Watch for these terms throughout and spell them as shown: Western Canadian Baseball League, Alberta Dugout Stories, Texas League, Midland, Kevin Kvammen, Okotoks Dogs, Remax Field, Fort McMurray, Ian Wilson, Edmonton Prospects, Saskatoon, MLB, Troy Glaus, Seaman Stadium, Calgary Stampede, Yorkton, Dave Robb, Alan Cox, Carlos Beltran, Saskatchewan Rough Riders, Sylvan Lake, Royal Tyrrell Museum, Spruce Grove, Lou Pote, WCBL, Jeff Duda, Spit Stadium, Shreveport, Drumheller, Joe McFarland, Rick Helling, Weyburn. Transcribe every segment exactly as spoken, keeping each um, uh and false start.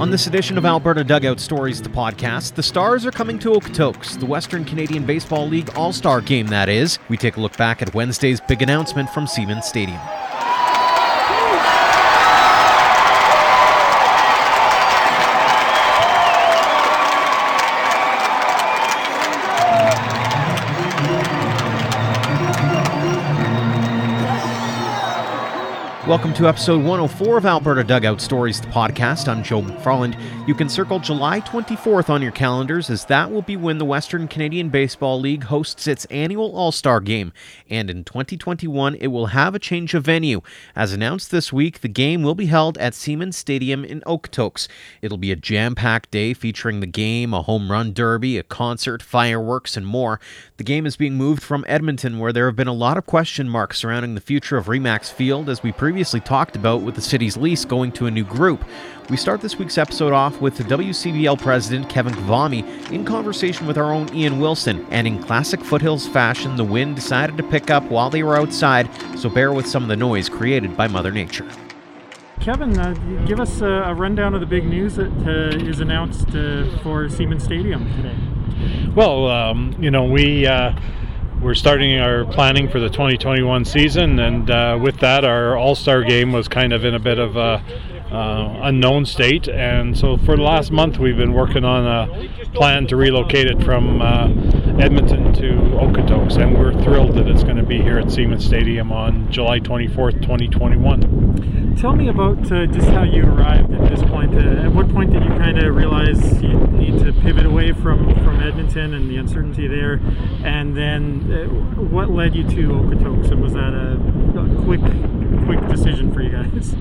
On this edition of Alberta Dugout Stories, the podcast, the Stars are coming to Okotoks, the Western Canadian Baseball League All-Star Game, that is. We take a look back at Wednesday's big announcement from Seaman Stadium. Welcome to episode one oh four of Alberta Dugout Stories, the podcast. I'm Joe McFarland. You can circle July twenty-fourth on your calendars, as that will be when the Western Canadian Baseball League hosts its annual All-Star Game. And in twenty twenty-one, it will have a change of venue. As announced this week, the game will be held at Seaman Stadium in Okotoks. It'll be a jam-packed day featuring the game, a home run derby, a concert, fireworks, and more. The game is being moved from Edmonton, where there have been a lot of question marks surrounding the future of Remax Field, as we previously previously talked about with the city's lease going to a new group. We start this week's episode off with the W C B L president Kevin Kvammen in conversation with our own Ian Wilson, and in classic Foothills fashion, the wind decided to pick up while they were outside, so bear with some of the noise created by Mother Nature. Kevin, uh, give us a, a rundown of the big news that uh, is announced uh, for Seaman Stadium today. Well, um, you know, we... Uh, We're starting our planning for the twenty twenty-one season, and uh, with that, our All-Star game was kind of in a bit of a uh, unknown state, and so for the last month we've been working on a plan to relocate it from uh, Edmonton to Okotoks, and we're thrilled that it's going to be here at Seaman Stadium on July twenty-fourth, twenty twenty-one. Tell me about uh, just how you arrived at this point. Uh, at what point did you kind of realize you need to pivot away from, from Edmonton and the uncertainty there, and then uh, what led you to Okotoks, and was that a, a quick quick decision for you guys?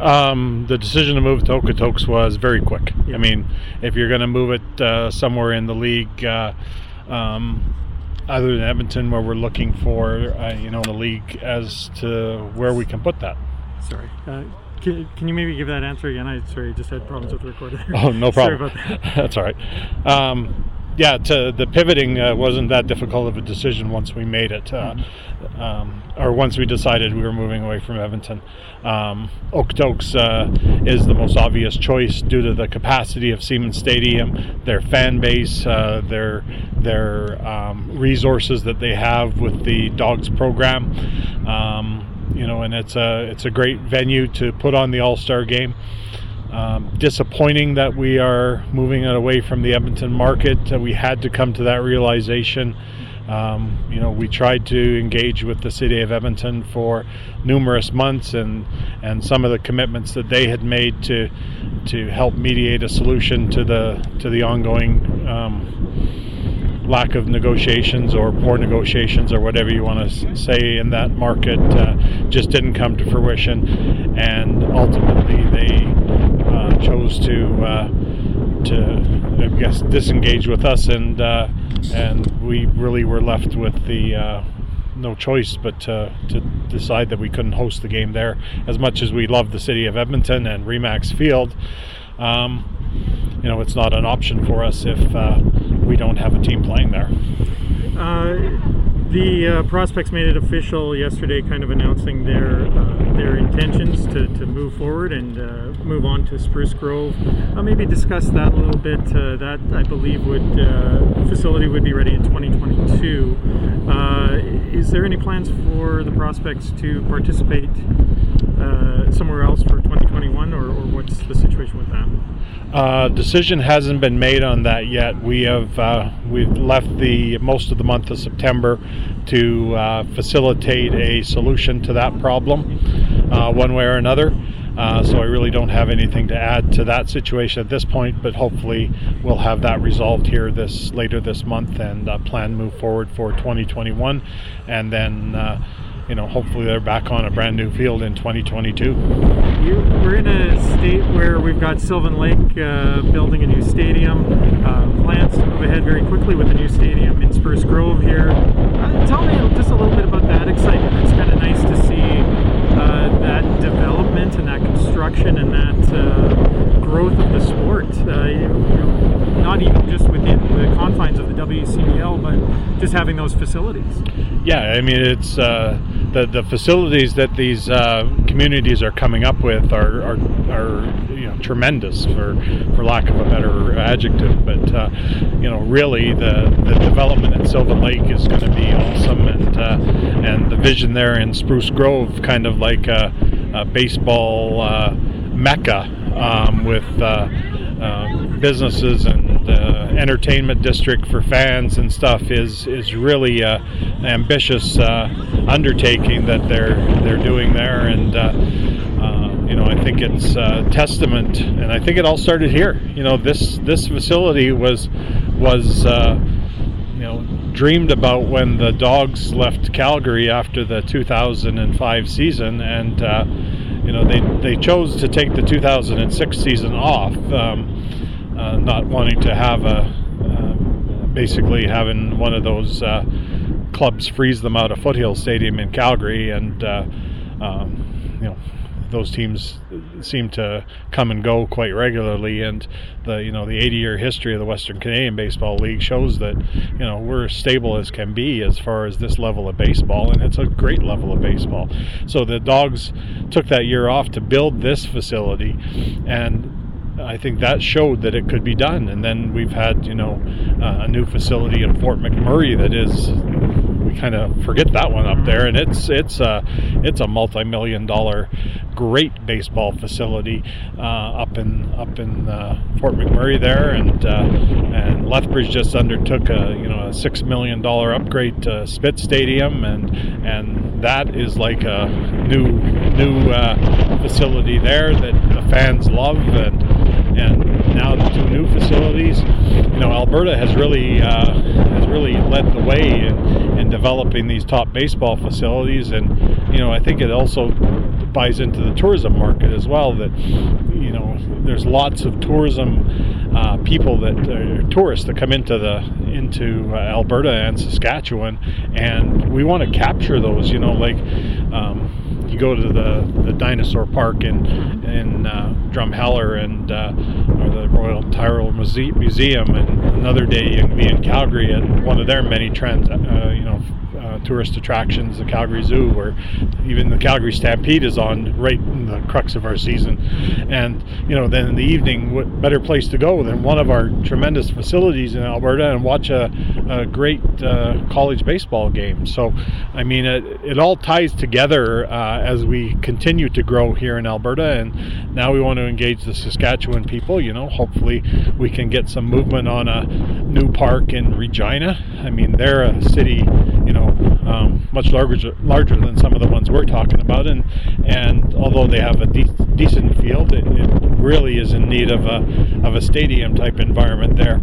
Um, the decision to move to Okotoks was very quick. Yeah. I mean, if you're going to move it uh, somewhere in the league, uh, um, other than Edmonton, where we're looking for, uh, you know, the league as to where we can put that. Sorry. Uh, can, can you maybe give that answer again? I sorry, just had problems with the recorder. Oh, no problem. Sorry about that. That's all right. Um, Yeah, to, the pivoting uh, wasn't that difficult of a decision once we made it, uh, um, or once we decided we were moving away from Edmonton. Um, Okotoks uh, is the most obvious choice due to the capacity of Seaman Stadium, their fan base, uh, their their um, resources that they have with the Dogs program. Um, you know, and it's a it's a great venue to put on the All-Star game. Um, disappointing that we are moving it away from the Edmonton market. Uh, we had to come to that realization. Um, you know, we tried to engage with the city of Edmonton for numerous months, and and some of the commitments that they had made to to help mediate a solution to the to the ongoing um, lack of negotiations, or poor negotiations, or whatever you want to say in that market, uh, just didn't come to fruition, and ultimately they chose to uh, to I guess disengage with us, and uh, and we really were left with the uh, no choice but to, to decide that we couldn't host the game there. As much as we love the city of Edmonton and Remax Field, um, you know, it's not an option for us if uh, we don't have a team playing there. Uh... The uh, Prospects made it official yesterday, kind of announcing their uh, their intentions to, to move forward and uh, move on to Spruce Grove. I'll maybe discuss that a little bit. Uh, that, I believe, would uh, facility would be ready in twenty twenty-two. Uh, is there any plans for the Prospects to participate uh, somewhere else for twenty twenty-one, or, or what's the situation with that? Uh, decision hasn't been made on that yet. We have uh, we've left the most of the month of September to uh, facilitate a solution to that problem, uh, one way or another. Uh, so I really don't have anything to add to that situation at this point, but hopefully we'll have that resolved here this later this month, and uh, plan move forward for twenty twenty-one, and then uh, you know, hopefully they're back on a brand new field in twenty twenty-two. We're in a state where we've got Sylvan Lake uh, building a new stadium, uh, plans to move ahead very quickly with a new stadium in Spruce Grove here. Uh, tell me just a little bit about that excitement. It's kind of nice to see uh, that development and that construction and that uh, growth of the sport. Uh, you know, not even just within the confines of the W C B L, but just having those facilities. Yeah, I mean, it's uh, the, the facilities that these uh, communities are coming up with are, are, are you know, tremendous, for, for lack of a better adjective. But, uh, you know, really the, the development at Sylvan Lake is going to be awesome, and uh, and the vision there in Spruce Grove, kind of like a, a baseball uh, mecca um, with uh, uh, businesses and Uh, entertainment district for fans and stuff, is is really uh, an ambitious uh, undertaking that they're they're doing there, and uh, uh, you know, I think it's uh, testament, and I think it all started here. You know, this this facility was was uh, you know, dreamed about when the Dogs left Calgary after the two thousand five season, and uh, you know, they they chose to take the two thousand six season off. Um, Uh, not wanting to have a, uh, basically having one of those uh, clubs freeze them out of Foothill Stadium in Calgary, and uh, um, you know, those teams seem to come and go quite regularly, and the you know the eighty-year history of the Western Canadian Baseball League shows that, you know, we're stable as can be as far as this level of baseball, and it's a great level of baseball. So the Dogs took that year off to build this facility, and I think that showed that it could be done. And then we've had, you know, uh, a new facility in Fort McMurray that is, we kind of forget that one up there, and it's it's a it's a multi-million dollar great baseball facility uh, up in up in uh, Fort McMurray there, and uh, and Lethbridge just undertook a you know a six million dollar upgrade to Spit Stadium, and and that is like a new new uh, facility there that the fans love, and and now the two new facilities. You know, Alberta has really uh, has really led the way in, in developing these top baseball facilities, and you know, I think it also buys into the tourism market as well. That, you know, there's lots of tourism uh, people that are uh, tourists that come into the into uh, Alberta and Saskatchewan, and we want to capture those. You know, like. Um, You go to the, the dinosaur park in in uh, Drumheller, and uh, or the Royal Tyrrell Museum, and another day you can be in Calgary at one of their many trans, uh, you know, uh, tourist attractions, the Calgary Zoo, where even the Calgary Stampede is on right in the crux of our season. And you know, then in the evening, what better place to go than one of our tremendous facilities in Alberta and watch a, a great uh, college baseball game? So, I mean, it, it all ties together. Uh, as we continue to grow here in Alberta, and now we want to engage the Saskatchewan people. You know, hopefully we can get some movement on a new park in Regina. I mean, they're a city, you know, um, much larger larger than some of the ones we're talking about, and and although they have a de- decent field, it, it really is in need of a of a stadium type environment there,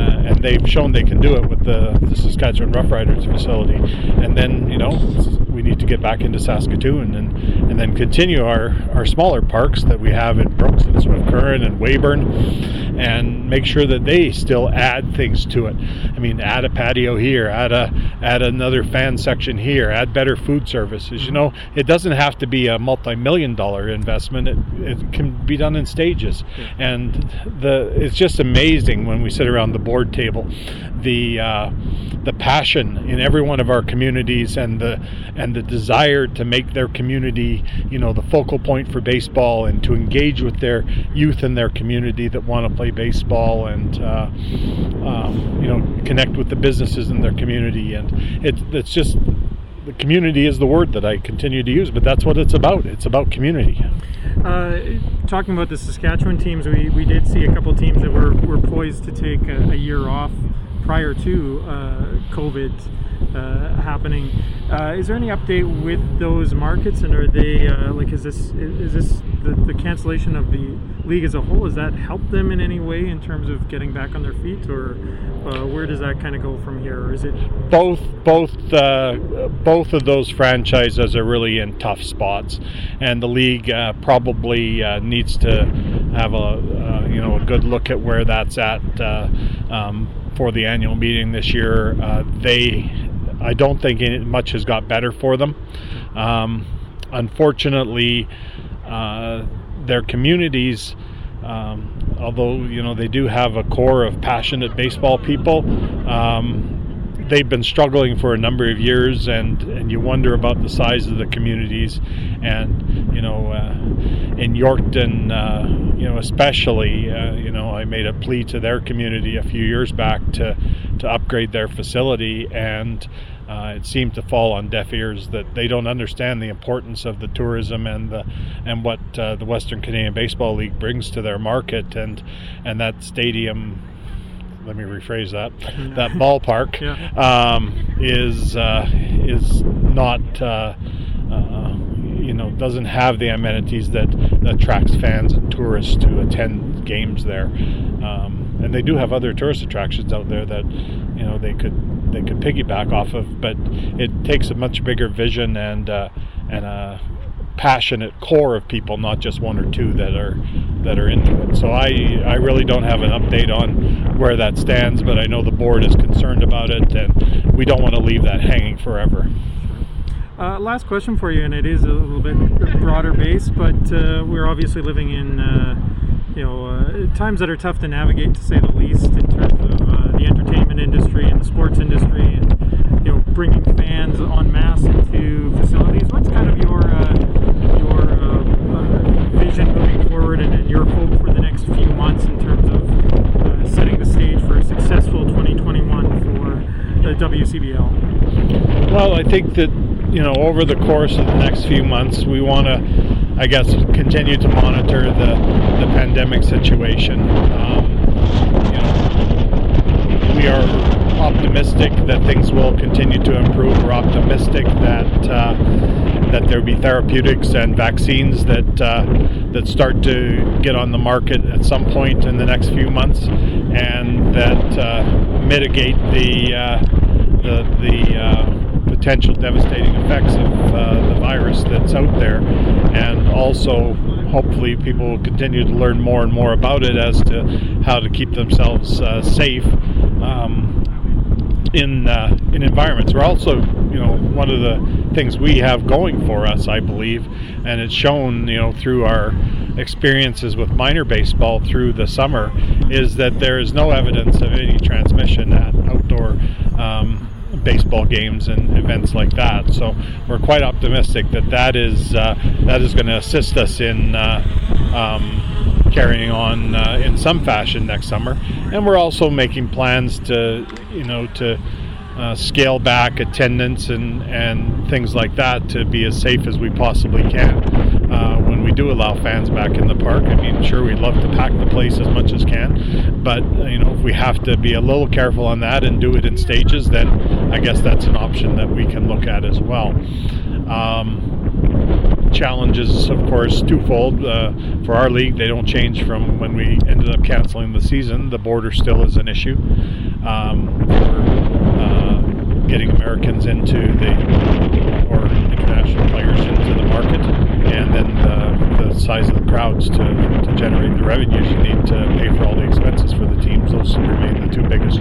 uh, and they've shown they can do it with the, the Saskatchewan Rough Riders facility. And then, you know, we need to get back into Saskatoon, and and then continue our, our smaller parks that we have in Brooks and Swift Current and Weyburn, and make sure that they still add things to it. I mean, add a patio here, add a add another fan section here, add better food services. You know, it doesn't have to be a multi-million dollar investment. It, it can be done in stages, and the it's just amazing when we sit around the board table, the uh, the passion in every one of our communities, and the and the desire to make their community, you know, the focal point for baseball, and to engage with their youth in their community that want to play baseball, and uh, um, you know, connect with the businesses in their community. And it, it's just, the community is the word that I continue to use, but that's what it's about. It's about community. Uh, talking about the Saskatchewan teams, we, we did see a couple teams that were, were poised to take a, a year off prior to uh, COVID uh, happening. Uh, is there any update with those markets, and are they uh, like? Is this is this the, the cancellation of the league as a whole? Has that helped them in any way in terms of getting back on their feet, or uh, where does that kind of go from here? Or is it both? Both uh, both of those franchises are really in tough spots, and the league uh, probably uh, needs to have a uh, you know a good look at where that's at. Uh, um, For the annual meeting this year, uh, they, I don't think much has got better for them. Um, unfortunately, uh, their communities, um, although you know they do have a core of passionate baseball people, um, they've been struggling for a number of years, and, and you wonder about the size of the communities. And, you know, uh, in Yorkton, uh, you know, especially, uh, you know, I made a plea to their community a few years back to, to upgrade their facility, and Uh, it seemed to fall on deaf ears, that they don't understand the importance of the tourism and the and what uh, the Western Canadian Baseball League brings to their market, and and that stadium. Let me rephrase that. That ballpark yeah. um, is uh, is not. Uh, uh, you know, doesn't have the amenities that attracts fans and tourists to attend games there. Um, and they do have other tourist attractions out there that, you know, they could they could piggyback off of, but it takes a much bigger vision and uh, and a passionate core of people, not just one or two that are that are into it. So I, I really don't have an update on where that stands, but I know the board is concerned about it, and we don't want to leave that hanging forever. Uh, last question for you, and it is a little bit broader base, but uh, we're obviously living in uh, you know uh, times that are tough to navigate, to say the least, in terms of uh, the entertainment industry and the sports industry, and you know bringing fans en masse into facilities. What's kind of your uh, your uh, uh, vision moving forward, and, and your hope for the next few months in terms of uh, setting the stage for a successful twenty twenty-one for the W C B L? Well, I think that, you know, over the course of the next few months, we want to, I guess, continue to monitor the, the pandemic situation. Um, you know, we are optimistic that things will continue to improve. We're optimistic that uh, that there'll be therapeutics and vaccines that uh, that start to get on the market at some point in the next few months, and that uh, mitigate the uh, the the. Uh, potential devastating effects of uh, the virus that's out there. And also hopefully people will continue to learn more and more about it as to how to keep themselves uh, safe um, in uh, in environments. We're also, you know, one of the things we have going for us, I believe, and it's shown, you know, through our experiences with minor baseball through the summer, is that there is no evidence of any transmission at outdoor um, baseball games and events like that. So we're quite optimistic that that is uh, that is going to assist us in uh, um, carrying on uh, in some fashion next summer. And we're also making plans to, you know, to uh, scale back attendance and and things like that to be as safe as we possibly can. Uh, when we do allow fans back in the park, I mean, sure, we'd love to pack the place as much as can, but, you know, if we have to be a little careful on that and do it in stages, then I guess that's an option that we can look at as well. Um, challenges, of course, twofold. Uh, for our league, they don't change from when we ended up canceling the season. The border still is an issue. Um, we're uh, getting Americans into the, or international players into the market. And then uh, the size of the crowds to, to generate the revenues you need to pay for all the expenses for the teams. Those remain the two biggest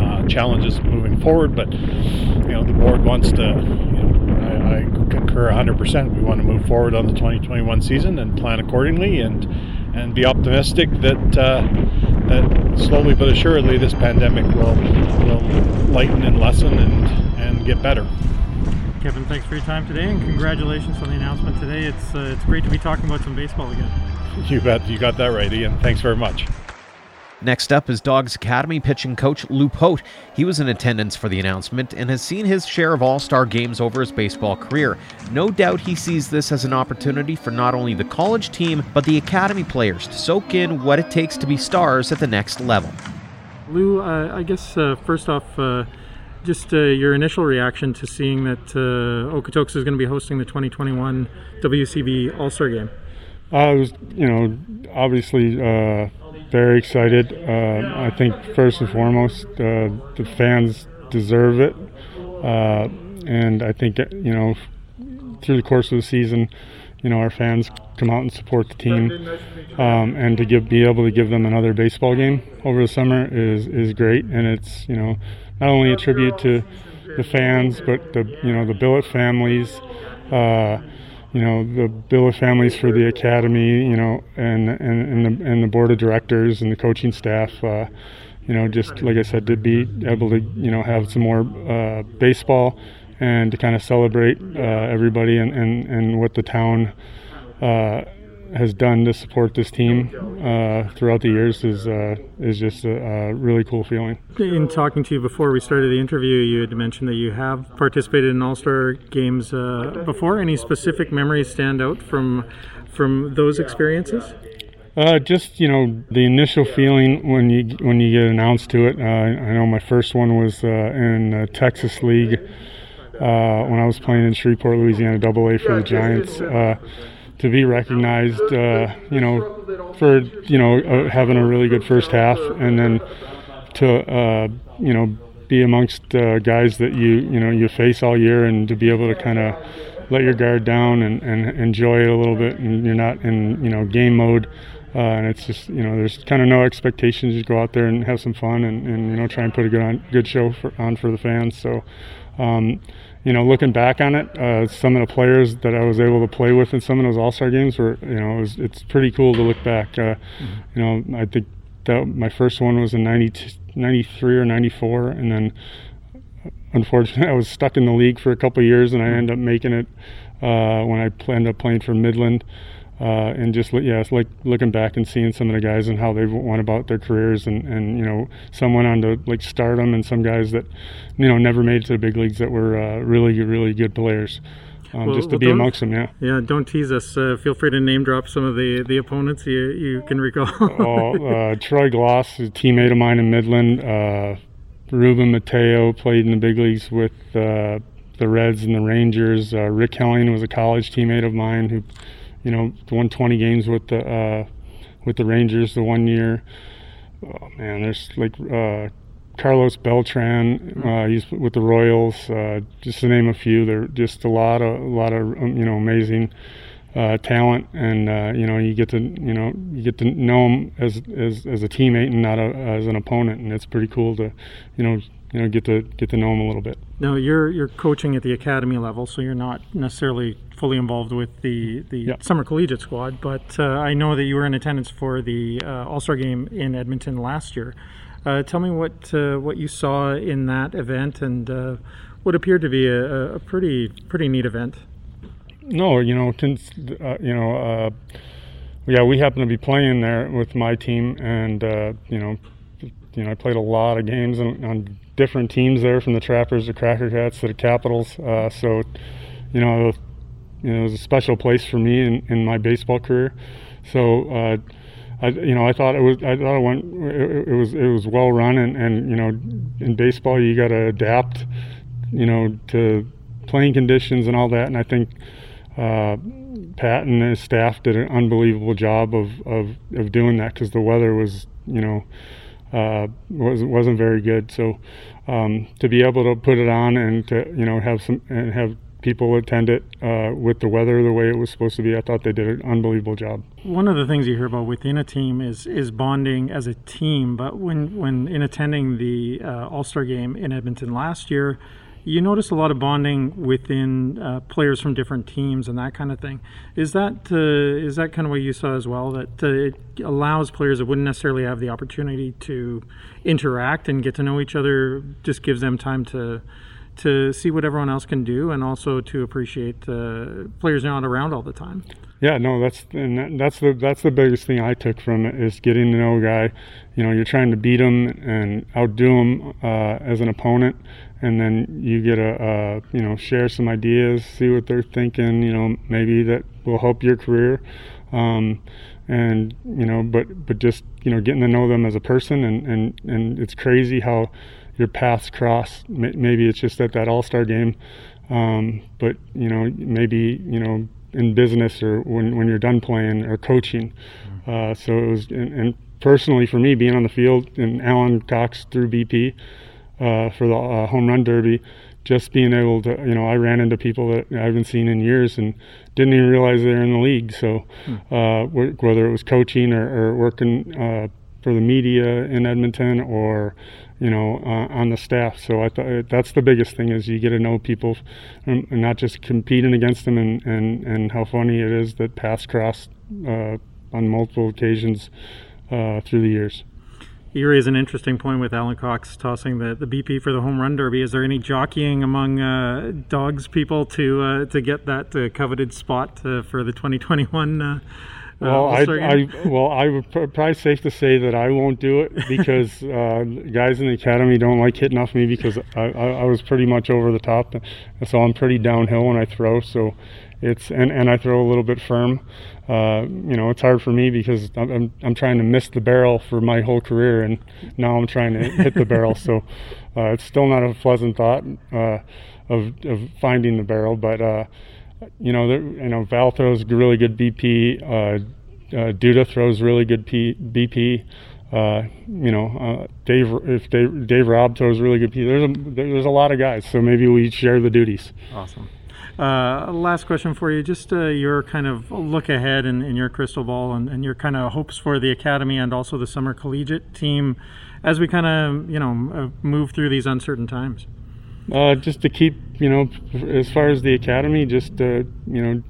uh, challenges moving forward. But, you know, the board wants to, you know, I, I concur one hundred percent. We want to move forward on the twenty twenty-one season and plan accordingly, and and be optimistic that uh, that slowly but assuredly this pandemic will will lighten and lessen and, and get better. Kevin, thanks for your time today, and congratulations on the announcement today. It's uh, it's great to be talking about some baseball again. You bet. You got that right, Ian. Thanks very much. Next up is Dogs Academy pitching coach Lou Pote. He was in attendance for the announcement and has seen his share of all-star games over his baseball career. No doubt he sees this as an opportunity for not only the college team, but the academy players to soak in what it takes to be stars at the next level. Lou, uh, I guess uh, first off, uh, Just uh, your initial reaction to seeing that uh, Okotoks is going to be hosting the twenty twenty-one W C B All-Star Game. I was, you know, obviously uh, very excited. Uh, I think first and foremost, uh, the fans deserve it, uh, and I think, you know, through the course of the season, you know, our fans come out and support the team, um, and to give, be able to give them another baseball game over the summer is, is great, and it's, you know, not only a tribute to the fans, but the, you know, the Billet families, uh, you know, the Billet families for the academy, you know, and and and the, and the board of directors and the coaching staff. Uh, you know, just like I said, to be able to, you know, have some more uh, baseball and to kind of celebrate uh, everybody and, and, and what the town uh, has done to support this team uh, throughout the years is uh, is just a, a really cool feeling. In talking to you before we started the interview, you had mentioned that you have participated in All-Star games uh, before. Any specific memories stand out from from those experiences? Uh, just, you know, the initial feeling when you when you get announced to it. Uh, I know my first one was uh, in the Texas League uh, when I was playing in Shreveport, Louisiana, Double A for the Giants. Uh, to be recognized, uh, you know, for, you know, uh, having a really good first half, and then to, uh, you know, be amongst uh, guys that you, you know, you face all year, and to be able to kind of let your guard down and, and enjoy it a little bit, and you're not in, you know, game mode. Uh, and it's just, you know, there's kind of no expectations. You just go out there and have some fun, and, and you know, try and put a good on, good show for, on for the fans. So, um, you know, looking back on it, uh, some of the players that I was able to play with in some of those All-Star games were, you know, it was, it's pretty cool to look back. Uh, mm-hmm. You know, I think that my first one was in ninety-three or ninety-four, and then unfortunately I was stuck in the league for a couple of years, and I ended up making it uh, when I pl- ended up playing for Midland. Uh, and just, yeah, it's like looking back and seeing some of the guys and how they've went about their careers, and, and you know, some went on to like stardom, and some guys that, you know, never made it to the big leagues that were uh, really, really good players. Um, well, just to well, be amongst them, yeah. Yeah, don't tease us. Uh, feel free to name drop some of the, the opponents you, you can recall. oh, uh, Troy Glaus, a teammate of mine in Midland. Uh, Ruben Mateo played in the big leagues with uh, the Reds and the Rangers. Uh, Rick Helling was a college teammate of mine who, you know, won twenty games with the uh, with the Rangers the one year. Oh man, there's like uh, Carlos Beltran. Uh, he's with the Royals. Uh, just to name a few, there just a lot of a lot of you know amazing uh, talent, and uh, you know you get to you know you get to know him as as, as a teammate and not a, as an opponent, and it's pretty cool to you know. You know, get to get to know them a little bit. Now, you're you're coaching at the academy level, so you're not necessarily fully involved with the, the yeah. summer collegiate squad, but uh, I know that you were in attendance for the uh, All-Star game in Edmonton last year. Uh, tell me what uh, what you saw in that event, and uh, what appeared to be a, a pretty pretty neat event. No, you know, uh, you know, uh, yeah, we happened to be playing there with my team, and uh, you know, you know, I played a lot of games on, on different teams there, from the Trappers to Cracker Cats to the Capitals. Uh, so, you know, you know, it was a special place for me in, in my baseball career. So, uh, I, you know, I thought it was, I thought it went, it, it was, it was well run, and, and you know, in baseball you got to adapt, you know, to playing conditions and all that. And I think uh, Pat and his staff did an unbelievable job of of, of doing that, because the weather was, you know. Uh, wasn't wasn't very good, so um, to be able to put it on and to you know have some and have people attend it uh, with the weather the way it was supposed to be, I thought they did an unbelievable job. One of the things you hear about within a team is is bonding as a team, but when when in attending the uh, All-Star game in Edmonton last year, you notice a lot of bonding within uh, players from different teams and that kind of thing. Is that uh, is that kind of what you saw as well, that uh, it allows players that wouldn't necessarily have the opportunity to interact and get to know each other, just gives them time to to see what everyone else can do, and also to appreciate uh, players not around all the time? Yeah, no, that's and that, that's the that's the biggest thing I took from it, is getting to know a guy. You know, you're trying to beat him and outdo him uh, as an opponent, and then you get a, uh, you know, share some ideas, see what they're thinking, you know, maybe that will help your career. Um, and, you know, but, but just, you know, getting to know them as a person, and, and, and it's crazy how your paths cross. Maybe it's just at that All-Star game, um, but, you know, maybe, you know, in business, or when, when you're done playing or coaching. Uh, so it was, and, and personally for me, being on the field, and Alan Cox through B P, Uh, for the uh, home run derby, just being able to, you know, I ran into people that I haven't seen in years and didn't even realize they were in the league. So uh, whether it was coaching or, or working uh, for the media in Edmonton, or, you know, uh, on the staff. So I thought that's the biggest thing, is you get to know people, and not just competing against them, and, and, and how funny it is that paths crossed uh, on multiple occasions uh, through the years. You raise an interesting point with Alan Cox tossing the, the B P for the home run derby. Is there any jockeying among uh, Dogs people to uh, to get that uh, coveted spot uh, for the twenty twenty-one? Uh, well, uh, I, I well, I would probably safe to say that I won't do it because uh, guys in the academy don't like hitting off me because I, I, I was pretty much over the top, so I'm pretty downhill when I throw. So it's and, and I throw a little bit firm. Uh, you know, it's hard for me because I'm, I'm I'm trying to miss the barrel for my whole career, and now I'm trying to hit the barrel. So uh, it's still not a pleasant thought uh, of of finding the barrel. But uh, you know, there, you know, Val throws really good B P. Uh, uh, Duda throws really good P, B P. Uh, you know, uh, Dave if Dave, Dave Robb throws really good B P. There's a, there's a lot of guys, so maybe we share the duties. Awesome. Uh, last question for you, just uh, your kind of look ahead in, in your crystal ball and, and your kind of hopes for the academy and also the summer collegiate team as we kind of, you know, move through these uncertain times. Uh, just to keep, you know, as far as the academy, just, uh, you know,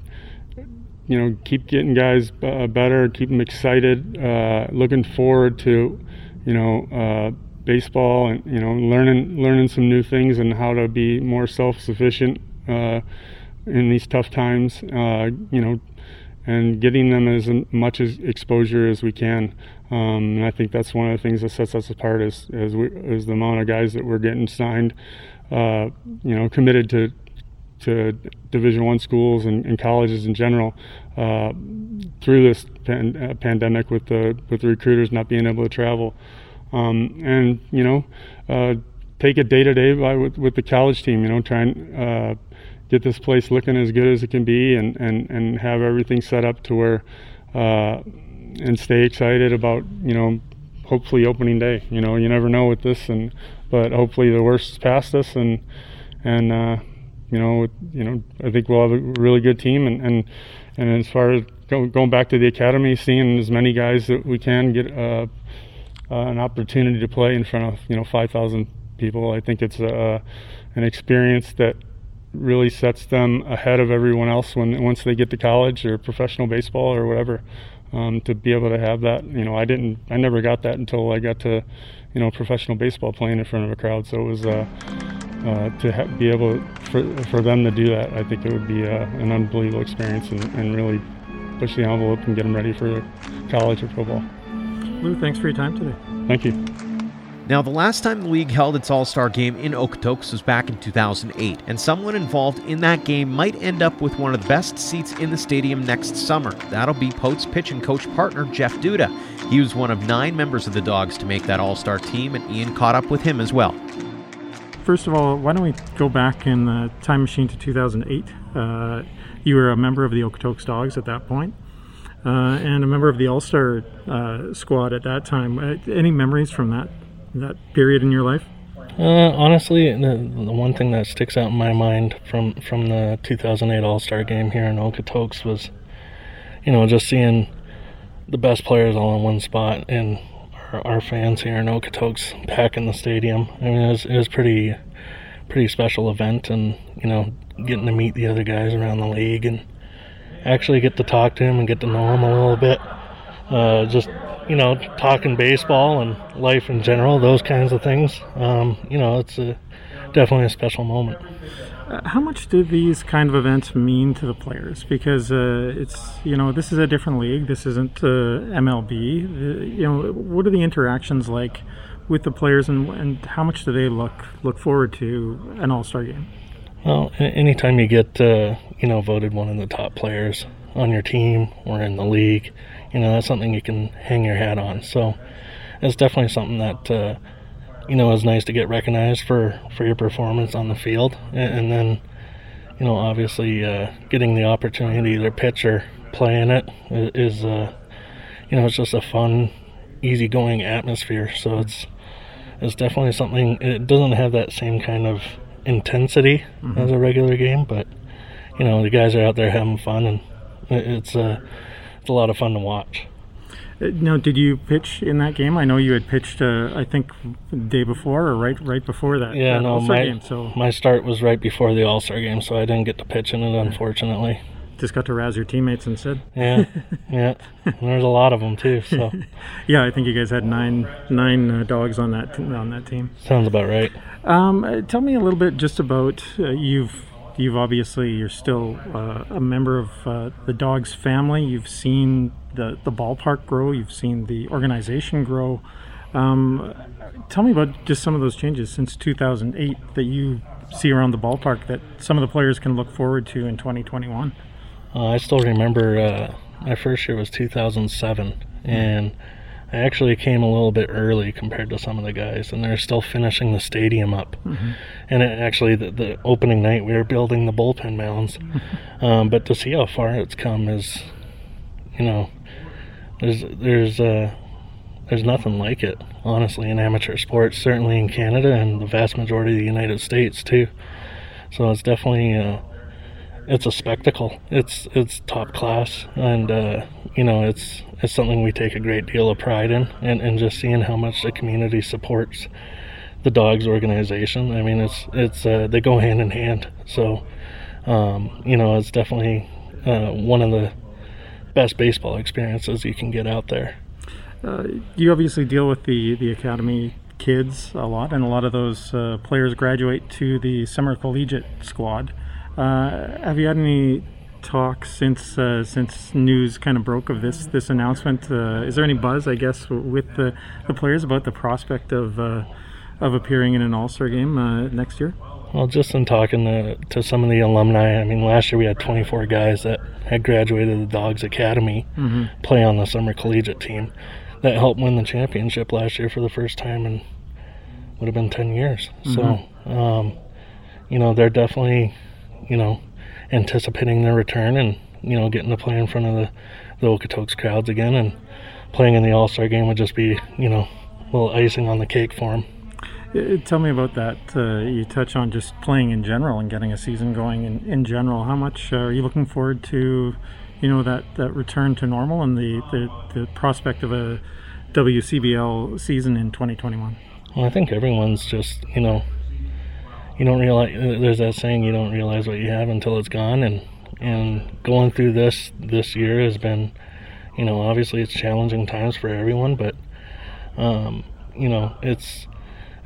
you know, keep getting guys uh, better, keep them excited, uh, looking forward to, you know, uh, baseball and, you know, learning, learning some new things and how to be more self-sufficient uh in these tough times, uh you know and getting them as much as exposure as we can, um and I think that's one of the things that sets us apart is is, we, is the amount of guys that we're getting signed, uh you know committed to to Division I schools and, and colleges in general, uh through this pan, uh, pandemic with the with the recruiters not being able to travel, um and you know uh take it day to day by with, with the college team, you know, try and uh, get this place looking as good as it can be, and, and, and have everything set up to where, uh, and stay excited about, you know, hopefully opening day. You know, you never know with this, and but hopefully the worst is past us, and and uh, you know, you know, I think we'll have a really good team, and and, and as far as go, going back to the academy, seeing as many guys that we can get uh, uh, an opportunity to play in front of, you know, five thousand. People. I think it's a, an experience that really sets them ahead of everyone else when once they get to college or professional baseball or whatever, um, to be able to have that. You know, I didn't, I never got that until I got to, you know, professional baseball playing in front of a crowd. So it was uh, uh, to ha- be able for, for them to do that. I think it would be a, an unbelievable experience and, and really push the envelope and get them ready for college or pro ball. Lou, thanks for your time today. Thank you. Now, the last time the league held its All-Star game in Okotoks was back in two thousand eight, and someone involved in that game might end up with one of the best seats in the stadium next summer. That'll be Pote's pitching coach partner, Jeff Duda. He was one of nine members of the Dogs to make that All-Star team, and Ian caught up with him as well. First of all, why don't we go back in the time machine to two thousand eight? Uh, you were a member of the Okotoks Dogs at that point. Uh, and a member of the All-Star uh, squad at that time. Uh, any memories from that? that period in your life? Uh, honestly, the, the one thing that sticks out in my mind from, from the two thousand eight All-Star game here in Okotoks was, you know, just seeing the best players all in one spot and our, our fans here in Okotoks packing the stadium. I mean, it was, it was pretty pretty special event, and, you know, getting to meet the other guys around the league and actually get to talk to them and get to know them a little bit. Uh, just... you know, talking baseball and life in general, those kinds of things. Um, you know, it's a, definitely a special moment. Uh, how much do these kind of events mean to the players? Because uh, it's, you know, this is a different league. This isn't uh, M L B. Uh, you know, what are the interactions like with the players, and, and how much do they look look forward to an All-Star game? Well, anytime you get, uh, you know, voted one of the top players on your team or in the league, you know, that's something you can hang your hat on. So it's definitely something that, uh, you know, is nice to get recognized for, for your performance on the field. And, and then, you know, obviously uh, getting the opportunity to pitch or play in it is, uh, you know, it's just a fun, easygoing atmosphere. So it's it's definitely something, it doesn't have that same kind of intensity mm-hmm. as a regular game, but, you know, the guys are out there having fun, and it, it's a... Uh, It's a lot of fun to watch. Now, did you pitch in that game? I know you had pitched, uh, I think, the day before or right right before that, yeah, that no, All-Star my, game. So. My start was right before the All-Star game, so I didn't get to pitch in it, unfortunately. just got to razz your teammates instead. Yeah, yeah. There's a lot of them too. So, yeah, I think you guys had nine nine uh, dogs on that on that team. Sounds about right. Um, tell me a little bit just about uh, you've you've obviously you're still uh, a member of uh, the Dogs family. You've seen the the ballpark grow. You've seen the organization grow. Um, tell me about just some of those changes since two thousand eight that you see around the ballpark that some of the players can look forward to in twenty twenty-one. Uh, I still remember uh, my first year was two thousand seven, and I actually came a little bit early compared to some of the guys, and they're still finishing the stadium up. Mm-hmm. And it actually, the, the opening night, we were building the bullpen mounds. um, but to see how far it's come is, you know, there's there's uh, there's nothing like it, honestly, in amateur sports, certainly in Canada and the vast majority of the United States too. So it's definitely uh, it's a spectacle. It's it's top class, and uh, you know it's it's something we take a great deal of pride in, and, and just seeing how much the community supports the Dogs organization. I mean, it's it's uh, they go hand in hand. So um, you know it's definitely uh, one of the best baseball experiences you can get out there. Uh, you obviously deal with the, the academy kids a lot, and a lot of those uh, players graduate to the summer collegiate squad. Uh, have you had any talk since uh, since news kind of broke of this this announcement? Uh, is there any buzz, I guess, with the, the players about the prospect of uh, of appearing in an All-Star game uh, next year? Well, just in talking to, to some of the alumni, I mean, last year we had twenty-four guys that had graduated the Dogs Academy, mm-hmm. play on the summer collegiate team. That helped win the championship last year for the first time in would have been ten years. Mm-hmm. So, um, you know, they're definitely, you know, anticipating their return and, you know, getting to play in front of the, the Okotoks crowds again, and playing in the All-Star game would just be, you know, a little icing on the cake for them. Tell me about that. Uh, you touch on just playing in general and getting a season going in, in general. How much uh, are you looking forward to, you know, that, that return to normal and the, the, the prospect of a W C B L season in twenty twenty-one? Well, I think everyone's just, you know, you don't realize, there's that saying, you don't realize what you have until it's gone. And, and going through this this year has been, you know, obviously it's challenging times for everyone, but, um, you know, it's...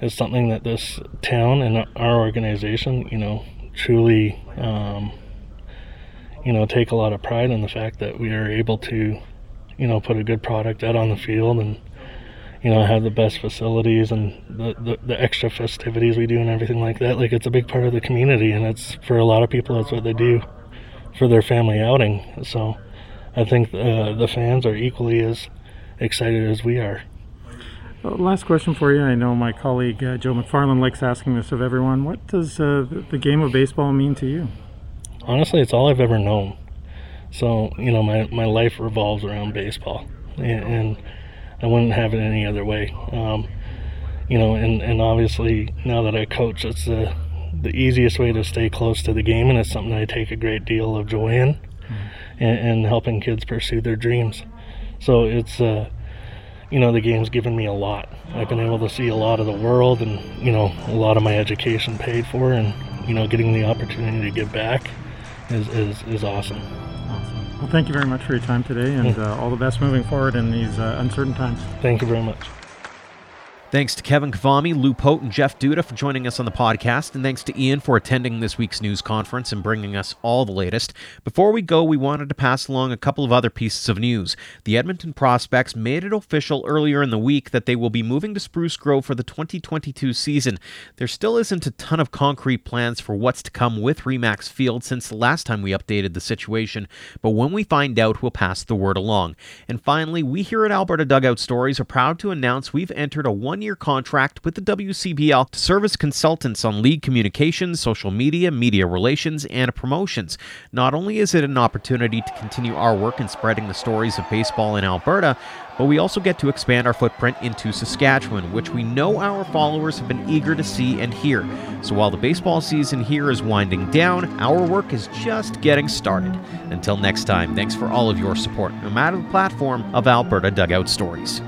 is something that this town and our organization, you know, truly, um, you know, take a lot of pride in the fact that we are able to, you know, put a good product out on the field and, you know, have the best facilities and the, the, the extra festivities we do and everything like that. Like, it's a big part of the community, and it's, for a lot of people, that's what they do for their family outing. So I think uh, the fans are equally as excited as we are. Last question for you. I know my colleague uh, Joe McFarland likes asking this of everyone. What does uh, the game of baseball mean to you? Honestly, it's all I've ever known. So, you know, my, my life revolves around baseball, and, and I wouldn't have it any other way. Um, you know, and, and obviously now that I coach, it's the, the easiest way to stay close to the game, and it's something I take a great deal of joy in, mm-hmm. and, and helping kids pursue their dreams. So it's... Uh, you know, the game's given me a lot. I've been able to see a lot of the world, and, you know, a lot of my education paid for, and, you know, getting the opportunity to give back is, is, is awesome. Awesome. Well, thank you very much for your time today, and uh, all the best moving forward in these uh, uncertain times. Thank you very much. Thanks to Kevin Kvammen, Lou Pote, and Jeff Duda for joining us on the podcast, and thanks to Ian for attending this week's news conference and bringing us all the latest. Before we go, we wanted to pass along a couple of other pieces of news. The Edmonton Prospects made it official earlier in the week that they will be moving to Spruce Grove for the twenty twenty-two season. There still isn't a ton of concrete plans for what's to come with Remax Field since the last time we updated the situation, but when we find out, we'll pass the word along. And finally, we here at Alberta Dugout Stories are proud to announce we've entered a one one-year contract with the W C B L to serve as consultants on league communications, social media, media relations, and promotions. Not only is it an opportunity to continue our work in spreading the stories of baseball in Alberta, but we also get to expand our footprint into Saskatchewan, which we know our followers have been eager to see and hear. So while the baseball season here is winding down, our work is just getting started. Until next time, thanks for all of your support, no matter the platform, of Alberta Dugout Stories.